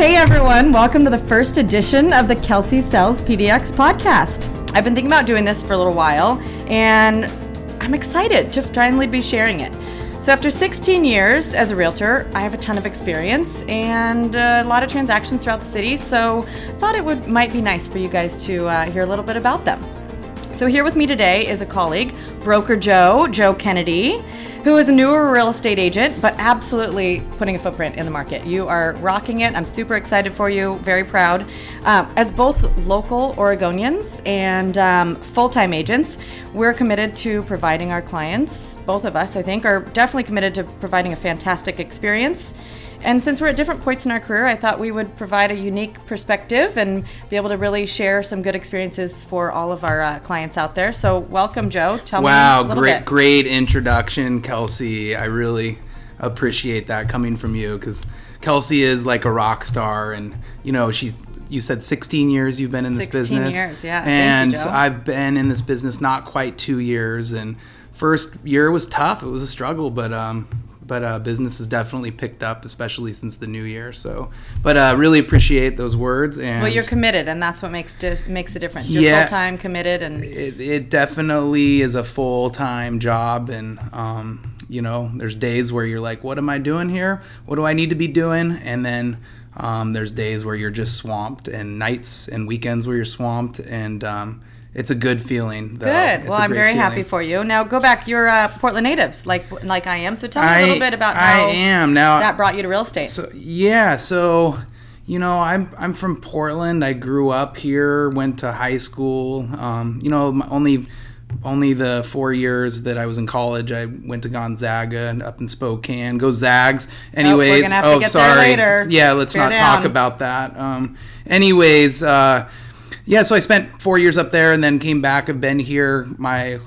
Hey everyone, welcome to the first edition of the Kelsey Sells PDX podcast. I've been thinking about doing this for a little while, and I'm excited to finally be sharing it. So after 16 years as a realtor, I have a ton of experience and a lot of transactions throughout the city, so thought it might be nice for you guys to hear a little bit about them. So here with me today is a colleague, Broker Joe Kennedy, who is a newer real estate agent, but absolutely putting a footprint in the market. You are rocking it. I'm super excited for you, very proud. As both local Oregonians and full-time agents, we're committed to providing our clients, both of us, I think, are definitely committed to providing a fantastic experience. And since we're at different points in our career, I thought we would provide a unique perspective and be able to really share some good experiences for all of our clients out there. So welcome, Joe. Tell me a little bit. Great introduction, Kelsey. I really appreciate that coming from you, because Kelsey is like a rock star. And, you know, you said 16 years you've been in this business. 16 years, yeah. And thank you, Joe. I've been in this business not quite 2 years. And first year was tough. It was a struggle, but business has definitely picked up, especially since the new year. So, really appreciate those words. And well, you're committed, and that's what makes a difference. You're full-time committed, and it definitely is a full-time job. And you know, there's days where you're like, "What am I doing here? What do I need to be doing?" And then there's days where you're just swamped, and nights and weekends where you're swamped, and it's a good feeling, though. Good. Well, I'm very happy for you. Now, go back. You're Portland natives, like I am. So tell me a little bit about how that brought you to real estate. So, you know, I'm from Portland. I grew up here, went to high school. You know, only the 4 years that I was in college, I went to Gonzaga and up in Spokane. Go Zags. Anyways, we're gonna have to get there later. Yeah, let's not talk about that. Yeah, so I spent 4 years up there and then came back. I've been here my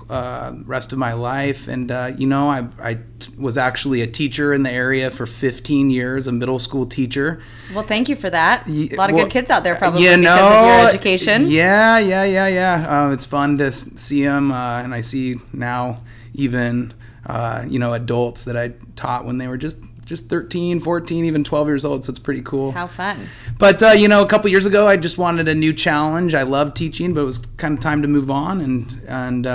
rest of my life. And, you know, I was actually a teacher in the area for 15 years, a middle school teacher. Well, thank you for that. A lot of good kids out there probably because of your education. Yeah. It's fun to see them. And I see now even, you know, adults that I taught when they were just 13, 14, even 12 years old, so it's pretty cool. How fun. But, you know, a couple years ago, I just wanted a new challenge. I love teaching, but it was kind of time to move on. And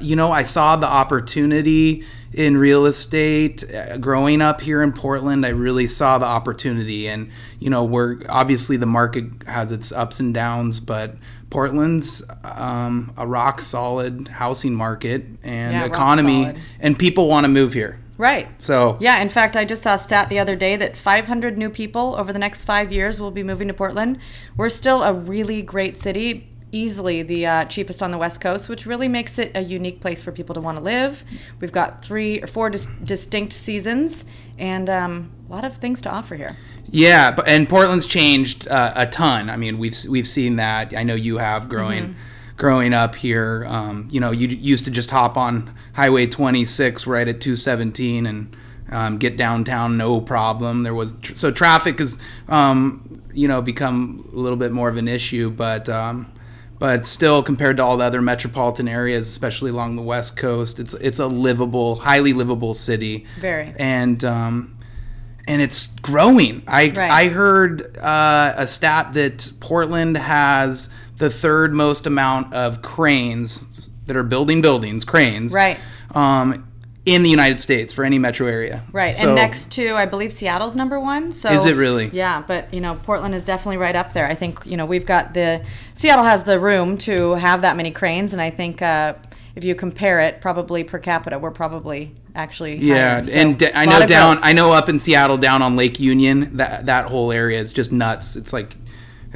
you know, I saw the opportunity in real estate. Growing up here in Portland, I really saw the opportunity. And, you know, obviously the market has its ups and downs, but Portland's a rock solid housing market and economy, and people want to move here. Right. So yeah, in fact, I just saw a stat the other day that 500 new people over the next 5 years will be moving to Portland. We're still a really great city, easily the cheapest on the West Coast, which really makes it a unique place for people to want to live. We've got 3 or 4 distinct seasons and a lot of things to offer here. Yeah, and Portland's changed a ton. I mean, we've seen that. I know you have growing up here. You know, you used to just hop on Highway 26 right at 217 and get downtown, no problem. There was so traffic has you know, become a little bit more of an issue, but still, compared to all the other metropolitan areas, especially along the West Coast, it's a livable, highly livable city. Very. And it's growing. I heard a stat that Portland has the third most amount of cranes that are building buildings, right, in the United States for any metro area. Right, so, and next to, I believe, Seattle's number one. So is it really? Yeah, but, you know, Portland is definitely right up there. I think, you know, Seattle has the room to have that many cranes, and I think if you compare it, probably per capita, we're probably actually higher. So and I know up in Seattle, down on Lake Union, that whole area is just nuts.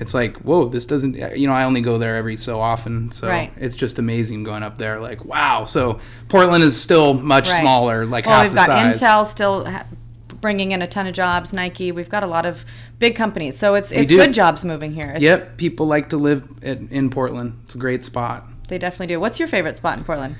It's like, whoa, this doesn't, you know, I only go there every so often. So It's just amazing going up there. Like, wow. So Portland is still much smaller, like half the size. Well, we've got Intel still bringing in a ton of jobs, Nike. We've got a lot of big companies. So it's good jobs moving here. People like to live in Portland. It's a great spot. They definitely do. What's your favorite spot in Portland?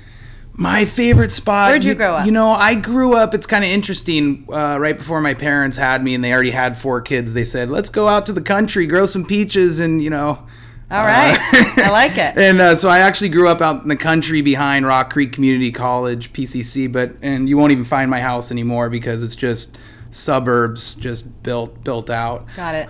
My favorite spot. Where'd you grow up? You know, I grew up, it's kind of interesting, right before my parents had me and they already had 4 kids, they said, let's go out to the country, grow some peaches and, you know. All right. I like it. And so I actually grew up out in the country behind Rock Creek Community College, PCC, and you won't even find my house anymore because it's just suburbs, just built out. Got it.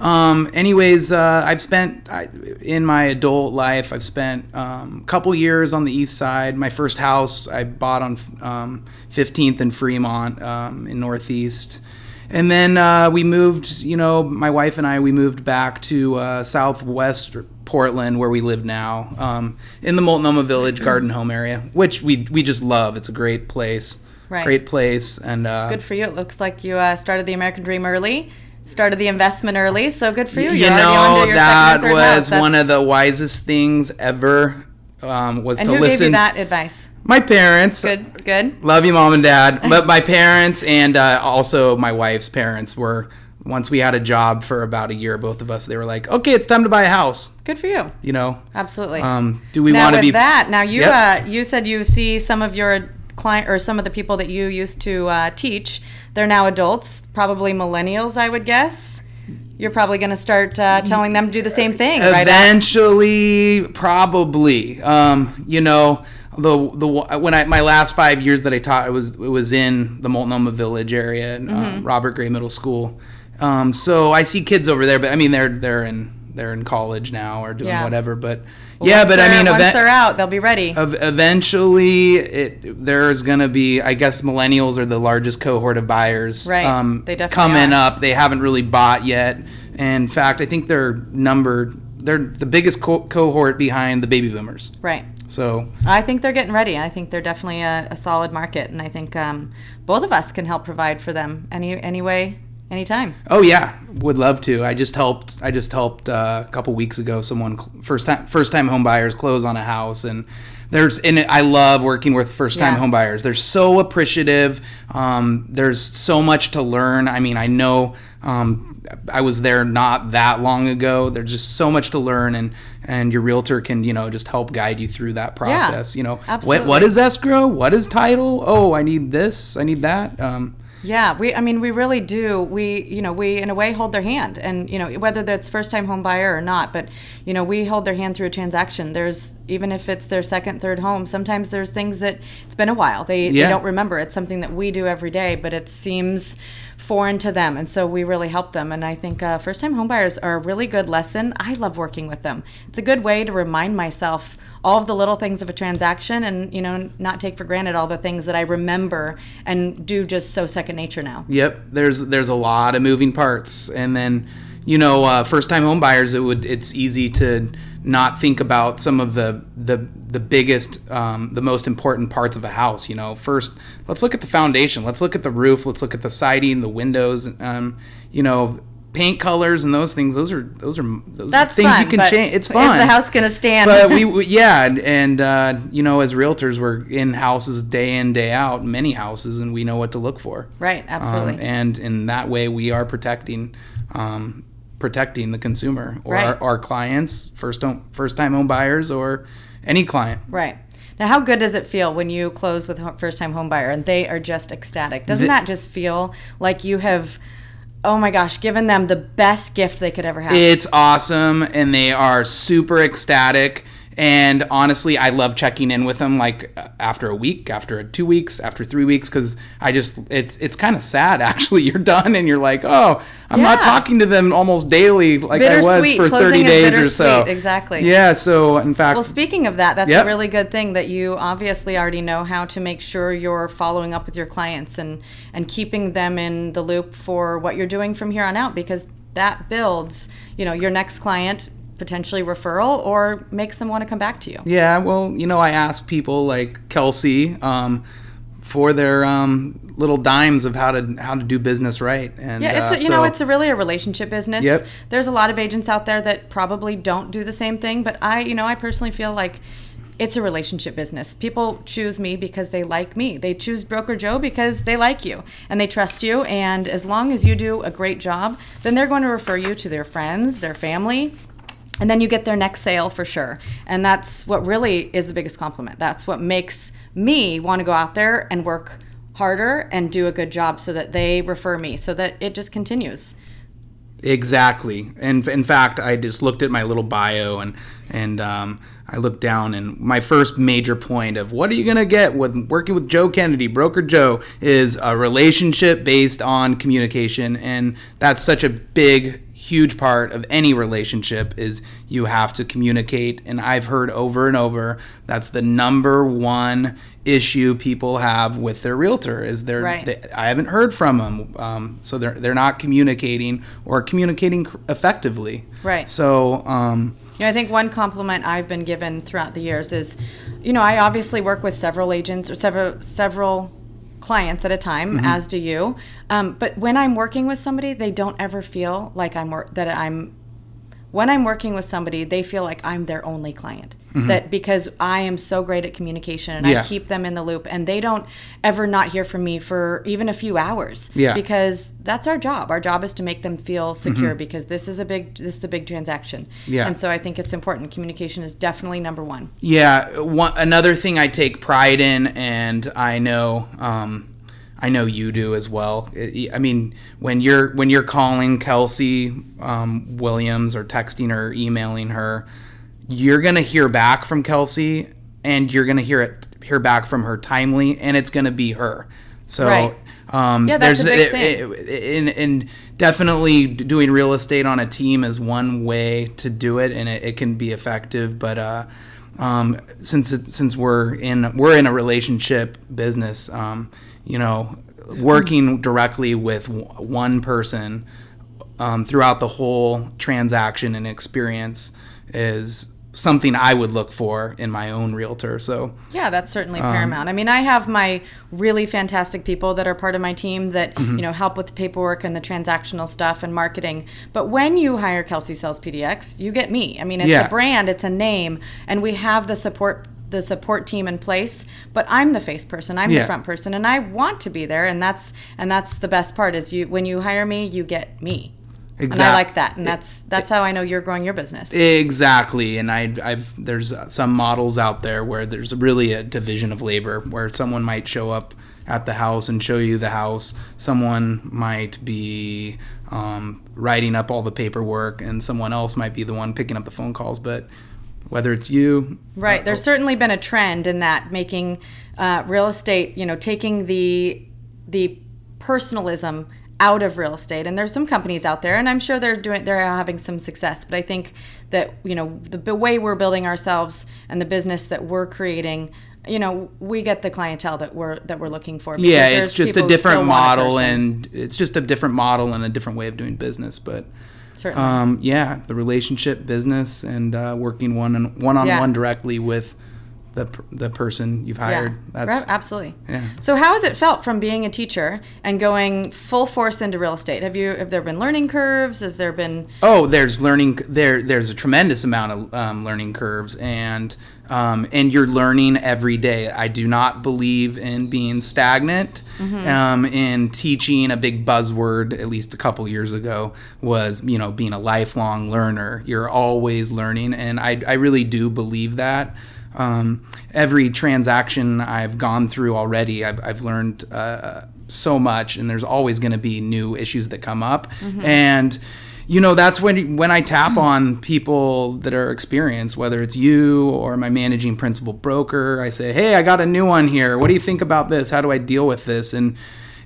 Anyways, in my adult life, I've spent a couple years on the east side. My first house I bought on 15th and Fremont in Northeast. And then we moved, my wife and I, we moved back to Southwest Portland, where we live now, in the Multnomah Village Garden Home area, which we just love. It's a great place. Right. Great place. And good for you. It looks like you started the American dream early, started the investment early, so good for you. You're already under your second or third month. That's one of the wisest things ever, was to listen. And who gave you that advice? My parents. Good. Love you, Mom and Dad. But my parents and also my wife's parents were, once we had a job for about a year, both of us, they were like, okay, it's time to buy a house. Good for you. Absolutely. Do we want to be... Now, you, yep. You said you see some of your... client or some of the people that you used to teach, they're now adults, probably millennials, I would guess. You're probably going to start telling them to do the same thing, right? Eventually, probably. My last 5 years that I taught, it was in the Multnomah Village area, and Robert Gray Middle School. So I see kids over there, but I mean they're in college now or doing whatever, but. Once they're out, they'll be ready. Eventually, there's going to be, I guess, millennials are the largest cohort of buyers. Right. They definitely coming are. Up. They haven't really bought yet. And in fact, I think they're the biggest cohort behind the baby boomers. Right. So I think they're getting ready. I think they're definitely a solid market. And I think both of us can help provide for them any way. Anytime. Oh yeah, would love to. I just helped a couple weeks ago someone first time home buyers close on a house, and I love working with first time home buyers. They're so appreciative. There's so much to learn. I mean, I know I was there not that long ago. There's just so much to learn, and your realtor can just help guide you through that process. Absolutely. What is escrow? What is title? Oh, I need this. I need that. Yeah, we really do. We in a way hold their hand, and whether that's first-time home buyer or not, but we hold their hand through a transaction. There's, even if it's their second, third home, sometimes there's things that it's been a while. They don't remember. It's something that we do every day, but it seems foreign to them, and so we really help them. And I think first-time home buyers are a really good lesson. I love working with them. It's a good way to remind myself all of the little things of a transaction, and not take for granted all the things that I remember and do just so second nature now. Yep, there's a lot of moving parts, and then first-time home buyers, it's easy to not think about some of the biggest, the most important parts of a house. First, let's look at the foundation. Let's look at the roof. Let's look at the siding, the windows. Paint colors and those things. Those are things fun, you can change. It's fun. Is the house going to stand? But as realtors, we're in houses day in, day out, many houses, and we know what to look for. Right. Absolutely. And in that way, we are protecting the consumer or our clients, first-time home buyers, or any client. Right. Now, how good does it feel when you close with a first-time home buyer and they are just ecstatic? Doesn't that just feel like you have, oh my gosh, given them the best gift they could ever have? It's awesome, and they are super ecstatic. And honestly, I love checking in with them, like after a week, after 2 weeks, after 3 weeks, because it's kind of sad, actually. You're done, and you're like, oh, I'm not talking to them almost daily like I was for 30 days or so. Exactly. Yeah. So in fact, well, speaking of that, that's a really good thing that you obviously already know how to make sure you're following up with your clients and keeping them in the loop for what you're doing from here on out, because that builds, your next client, potentially referral, or makes them want to come back to you. Yeah, well, I ask people like Kelsey for their little dimes of how to do business right. And yeah, it's it's really a relationship business. Yep. There's a lot of agents out there that probably don't do the same thing, but I personally feel like it's a relationship business. People choose me because they like me. They choose Broker Joe because they like you and they trust you. And as long as you do a great job, then they're going to refer you to their friends, their family. And then you get their next sale for sure. And that's what really is the biggest compliment. That's what makes me want to go out there and work harder and do a good job so that they refer me, so that it just continues. Exactly. And in fact, I just looked at my little bio and I looked down, and my first major point of what are you going to get with working with Joe Kennedy, Broker Joe, is a relationship based on communication. And that's such a big, huge part of any relationship is you have to communicate. And I've heard over and over, that's the number one issue people have with their realtor is they're right. I haven't heard from them, so they're not communicating or communicating effectively. Right. So I think one compliment I've been given throughout the years is, I obviously work with several agents or several clients at a time, mm-hmm. as do you. But when I'm working with somebody, they don't ever feel like when I'm working with somebody, they feel like I'm their only client. Mm-hmm. That because I am so great at communication and I keep them in the loop, and they don't ever not hear from me for even a few hours. Yeah. Because that's our job. Our job is to make them feel secure, mm-hmm. because this is a big transaction. Yeah. And so I think it's important. Communication is definitely number one. Yeah. Another thing I take pride in, and I know you do as well. I mean, when you're calling Kelsey Williams or texting her, emailing her, you're going to hear back from Kelsey, and you're going to hear back from her timely, and it's going to be her. So, right. That's a big thing. And definitely doing real estate on a team is one way to do it, and it can be effective. But since we're in a relationship business, working directly with one person throughout the whole transaction and experience is something I would look for in my own realtor. So yeah, that's certainly paramount. I mean, I have my really fantastic people that are part of my team that, mm-hmm. Help with the paperwork and the transactional stuff and marketing. But when you hire Kelsey Sells PDX, you get me. I mean, it's a brand, it's a name, and we have the support team in place, but I'm the face person, I'm the front person, and I want to be there. And that's the best part is when you hire me, you get me. Exactly. And I like that, and that's how I know you're growing your business. Exactly, and there's some models out there where there's really a division of labor where someone might show up at the house and show you the house. Someone might be writing up all the paperwork, and someone else might be the one picking up the phone calls. But whether it's you, right? There's certainly been a trend in that making real estate, taking the personalism out of real estate, and there's some companies out there, and I'm sure they're having some success. But I think that the way we're building ourselves and the business that we're creating, we get the clientele that we're looking for. Yeah, it's just a different model, and a different way of doing business. But certainly, the relationship business and working one on one directly with the person you've hired. Yeah. That's absolutely. Yeah. So how has it felt from being a teacher and going full force into real estate? Have there been learning curves? Have there been? Oh, there's learning. There's a tremendous amount of learning curves, and you're learning every day. I do not believe in being stagnant. Mm-hmm. In teaching, a big buzzword, at least a couple years ago, was being a lifelong learner. You're always learning, and I really do believe that. Every transaction I've gone through already, I've learned so much, and there's always going to be new issues that come up. Mm-hmm. And that's when I tap on people that are experienced, whether it's you or my managing principal broker. I say, hey, I got a new one here. What do you think about this? How do I deal with this? And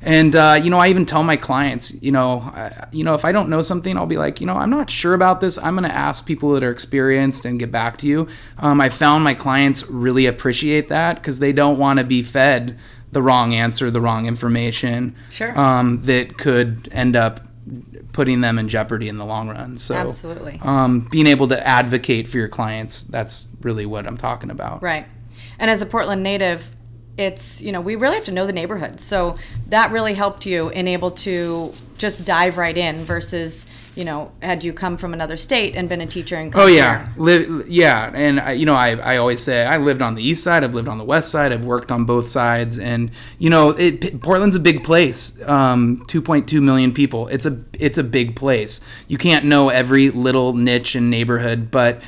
I even tell my clients, if I don't know something, I'll be like, I'm not sure about this. I'm going to ask people that are experienced and get back to you. I found my clients really appreciate that because they don't want to be fed the wrong answer, the wrong information. Sure. That could end up putting them in jeopardy in the long run. So absolutely. Being able to advocate for your clients, that's really what I'm talking about. Right. And as a Portland native, it's, we really have to know the neighborhood. So that really helped you in able to just dive right in versus, had you come from another state and been a teacher and career. Oh, yeah. And, I always say I lived on the east side. I've lived on the west side. I've worked on both sides. And, Portland's a big place, 2.2 million people. It's a big place. You can't know every little niche and neighborhood, but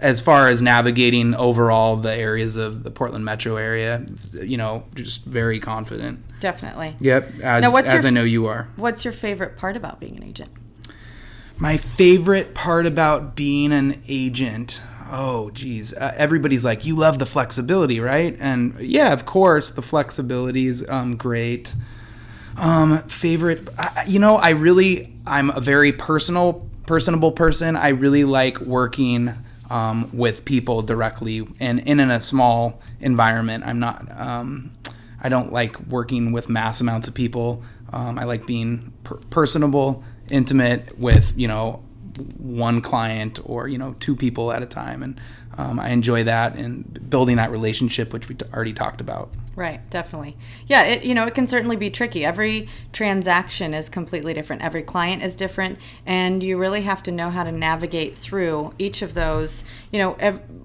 as far as navigating overall the areas of the Portland metro area, just very confident. Definitely. Yep. As I know you are. What's your favorite part about being an agent? My favorite part about being an agent, everybody's like, you love the flexibility, right? And yeah, of course, the flexibility is great. Favorite, I'm a very personable person. I really like working with people directly and in a small environment. I'm not, I don't like working with mass amounts of people. I like being personable, intimate with, one client or, two people at a time. And I enjoy that and building that relationship, which we already talked about. Right. Definitely. Yeah. It, it can certainly be tricky. Every transaction is completely different. Every client is different. And you really have to know how to navigate through each of those.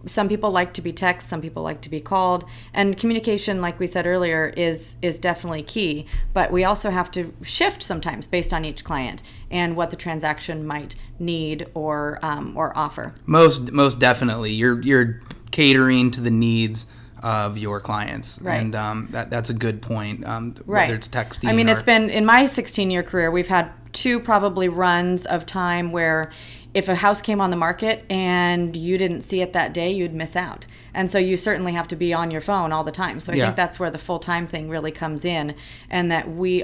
Some people like to be texted, some people like to be called. And communication, like we said earlier, is definitely key. But we also have to shift sometimes based on each client and what the transaction might need or offer. Most definitely. You're catering to the needs of your clients, right? And that's a good point. Right. Whether it's texting, it's been in my 16-year career, we've had two probably runs of time where if a house came on the market and you didn't see it that day, you'd miss out. And so you certainly have to be on your phone all the time. So I think that's where the full-time thing really comes in, and that we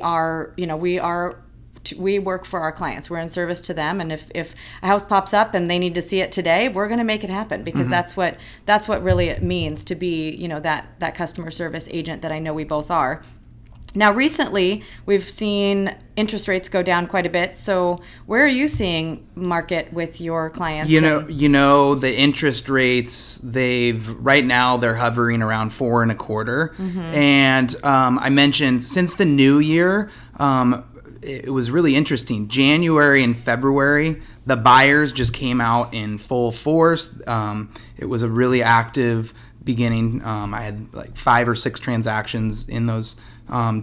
work for our clients. We're in service to them, and if a house pops up and they need to see it today, we're going to make it happen, because that's what really it means to be, that customer service agent that I know we both are. Now, recently, we've seen interest rates go down quite a bit. So, where are you seeing market with your clients? The interest rates, right now they're hovering around 4.25%. Mm-hmm. And I mentioned since the new year, it was really interesting. January and February, the buyers just came out in full force. It was a really active beginning. I had like 5 or 6 transactions in those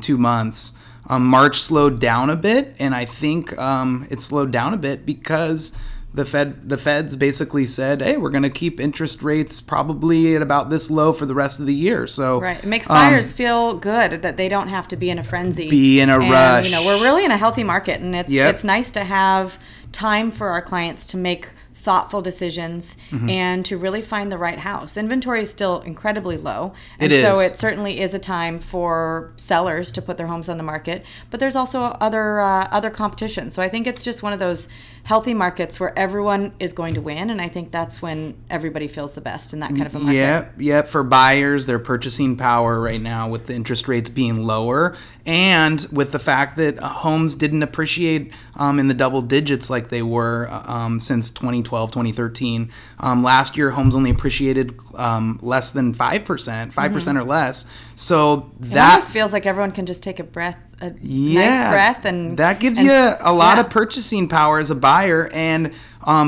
2 months. March slowed down a bit, and I think it slowed down a bit because the feds basically said, hey, we're going to keep interest rates probably at about this low for the rest of the year. So right. It makes buyers feel good that they don't have to be in a frenzy. Be in a rush. We're really in a healthy market, and it's nice to have time for our clients to make thoughtful decisions and to really find the right house. Inventory is still incredibly low. And so it certainly is a time for sellers to put their homes on the market. But there's also other competition. So I think it's just one of those healthy markets where everyone is going to win. And I think that's when everybody feels the best in that kind of a market. Yeah. For buyers, their purchasing power right now with the interest rates being lower and with the fact that homes didn't appreciate in the double digits like they were since 2012. 2013. Last year, homes only appreciated less than 5%, 5% or less. So that almost feels like everyone can just take a nice breath, and that gives you a lot of purchasing power as a buyer. And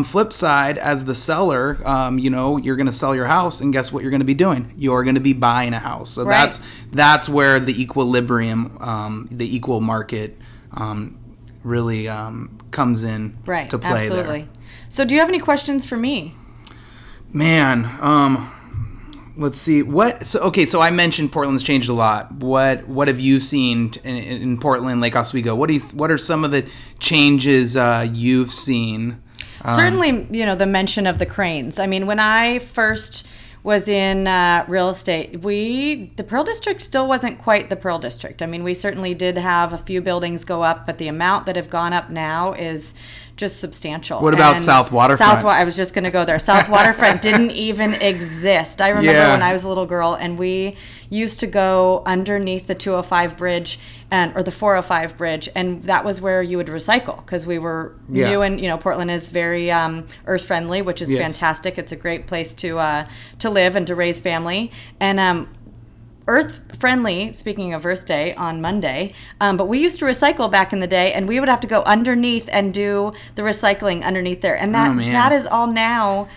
flip side, as the seller, you're going to sell your house, and guess what you're going to be doing? You're going to be buying a house. So that's where the equilibrium, the equal market, really comes in to play. Absolutely. There. So do you have any questions for me? Man, let's see. So I mentioned Portland's changed a lot. What have you seen in Portland, Lake Oswego? What are some of the changes you've seen? Certainly, the mention of the cranes. When I first was in real estate, the Pearl District still wasn't quite the Pearl District. We certainly did have a few buildings go up, but the amount that have gone up now is just substantial. What about South Waterfront? I was just going to go there. South Waterfront didn't even exist. I remember when I was a little girl, and we used to go underneath the 205 bridge or the 405 bridge, and that was where you would recycle, because we were new, and Portland is very earth friendly, which is fantastic. It's a great place to live and to raise family, and earth friendly, speaking of Earth Day on Monday, but we used to recycle back in the day, and we would have to go underneath and do the recycling underneath there, and that is all now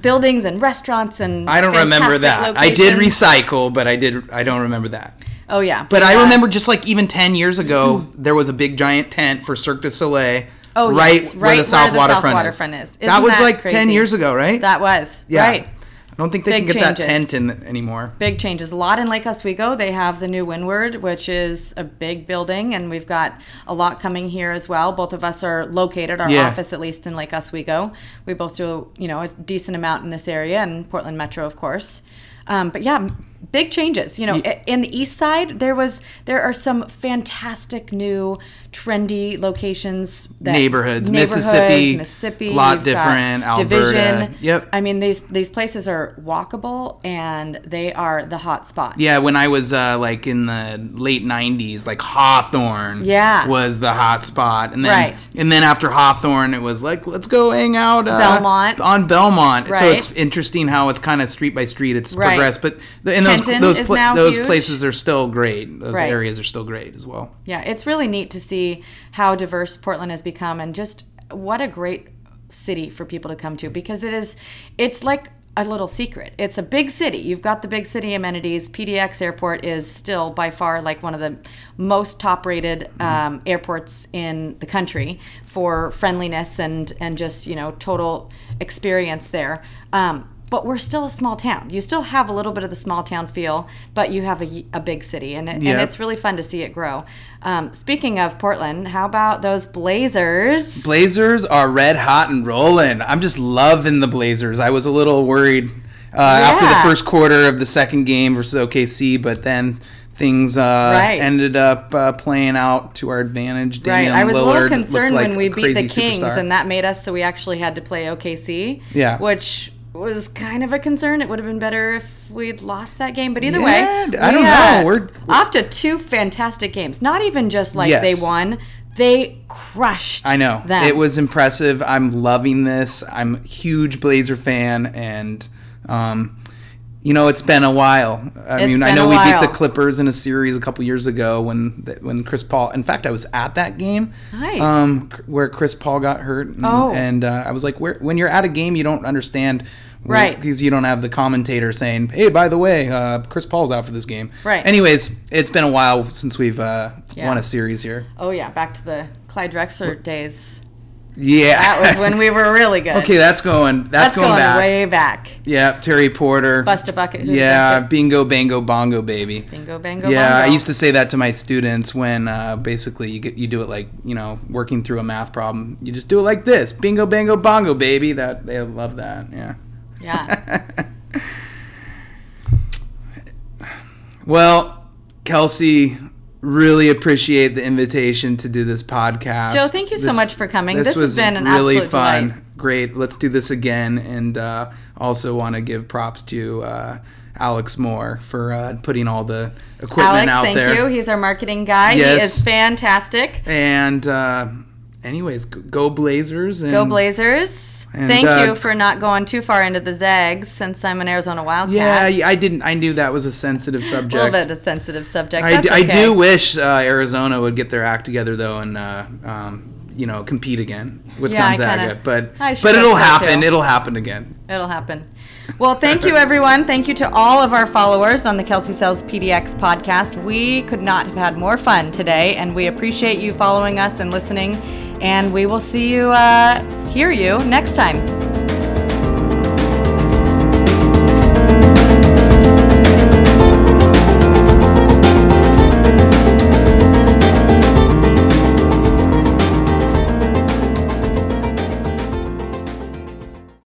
buildings and restaurants and I don't remember that. Locations. I did recycle, but I don't remember that. Oh yeah, but I remember just like even 10 years ago, there was a big giant tent for Cirque du Soleil. Oh, right, yes, right where the South Waterfront is. That was like crazy? 10 years ago, right? That was right. I don't think they can get that tent in anymore. Big changes. A lot in Lake Oswego. They have the new Windward, which is a big building, and we've got a lot coming here as well. Both of us are located, our office at least, in Lake Oswego. We both do, you know, a decent amount in this area and Portland Metro, of course. But yeah, big changes. You know, in the east side, there are some fantastic new trendy locations. That neighborhoods, Mississippi, a lot different, Division. Yep. I mean, these places are walkable and they are the hot spot. Yeah, when I was like in the late 90s, like Hawthorne was the hot spot. And then, and then after Hawthorne, it was like, let's go hang out Belmont. On Belmont. Right. So it's interesting how it's kind of street by street. It's progressed. But those places are still great. Those areas are still great as well. Yeah, it's really neat to see how diverse Portland has become and just what a great city for people to come to, because it's like a little secret. It's a big city. You've got the big city amenities. PDX Airport is still by far like one of the most top-rated airports in the country for friendliness and just, you know, total experience there. But we're still a small town. You still have a little bit of the small town feel, but you have a big city, and it's really fun to see it grow. Speaking of Portland, how about those Blazers? Blazers are red hot and rolling. I'm just loving the Blazers. I was a little worried after the first quarter of the second game versus OKC, but then things ended up playing out to our advantage. Damian I was Lillard a little concerned when we beat the Kings, and that made us so we actually had to play OKC, which was kind of a concern. It would have been better if we'd lost that game. But either way, I don't know. We're off to two fantastic games. Not even just like they won. They crushed them. I know. It was impressive. I'm loving this. I'm a huge Blazer fan. And, you know, it's been a while. I mean, I know we beat the Clippers in a series a couple years ago when Chris Paul. In fact, I was at that game. Nice. Where Chris Paul got hurt. And I was like, when you're at a game, you don't understand. Right. Because you don't have the commentator saying, hey, by the way, Chris Paul's out for this game. Right. Anyways, it's been a while since we've won a series here. Oh, yeah. Back to the Clyde Drexler days. Yeah. That was when we were really good. Okay, that's going back. Way back. Yeah, Terry Porter. Bust a bucket. Yeah, bingo, bango, bongo, baby. Bingo, bango, bongo. Yeah, I used to say that to my students when basically you do it like, you know, working through a math problem. You just do it like this. Bingo, bango, bongo, baby. That they love that, yeah. Yeah. Well, Kelsey, really appreciate the invitation to do this podcast. Joe, thank you so much for coming. This has been an really absolute fun delight. Great. Let's do this again. And also want to give props to Alex Moore for putting all the equipment out there. Alex, thank you. He's our marketing guy. Yes. He is fantastic. And anyways, go Blazers. And, go Blazers. And, thank you for not going too far into the Zags, since I'm an Arizona Wildcat. Yeah, I didn't. I knew that was a sensitive subject. A little bit of a sensitive subject. I do wish Arizona would get their act together, though, and you know, compete again with Gonzaga. But it'll happen. Too. It'll happen again. It'll happen. Well, thank you, everyone. Thank you to all of our followers on the Kelsey Sells PDX podcast. We could not have had more fun today, and we appreciate you following us and listening. And we will see you, hear you next time.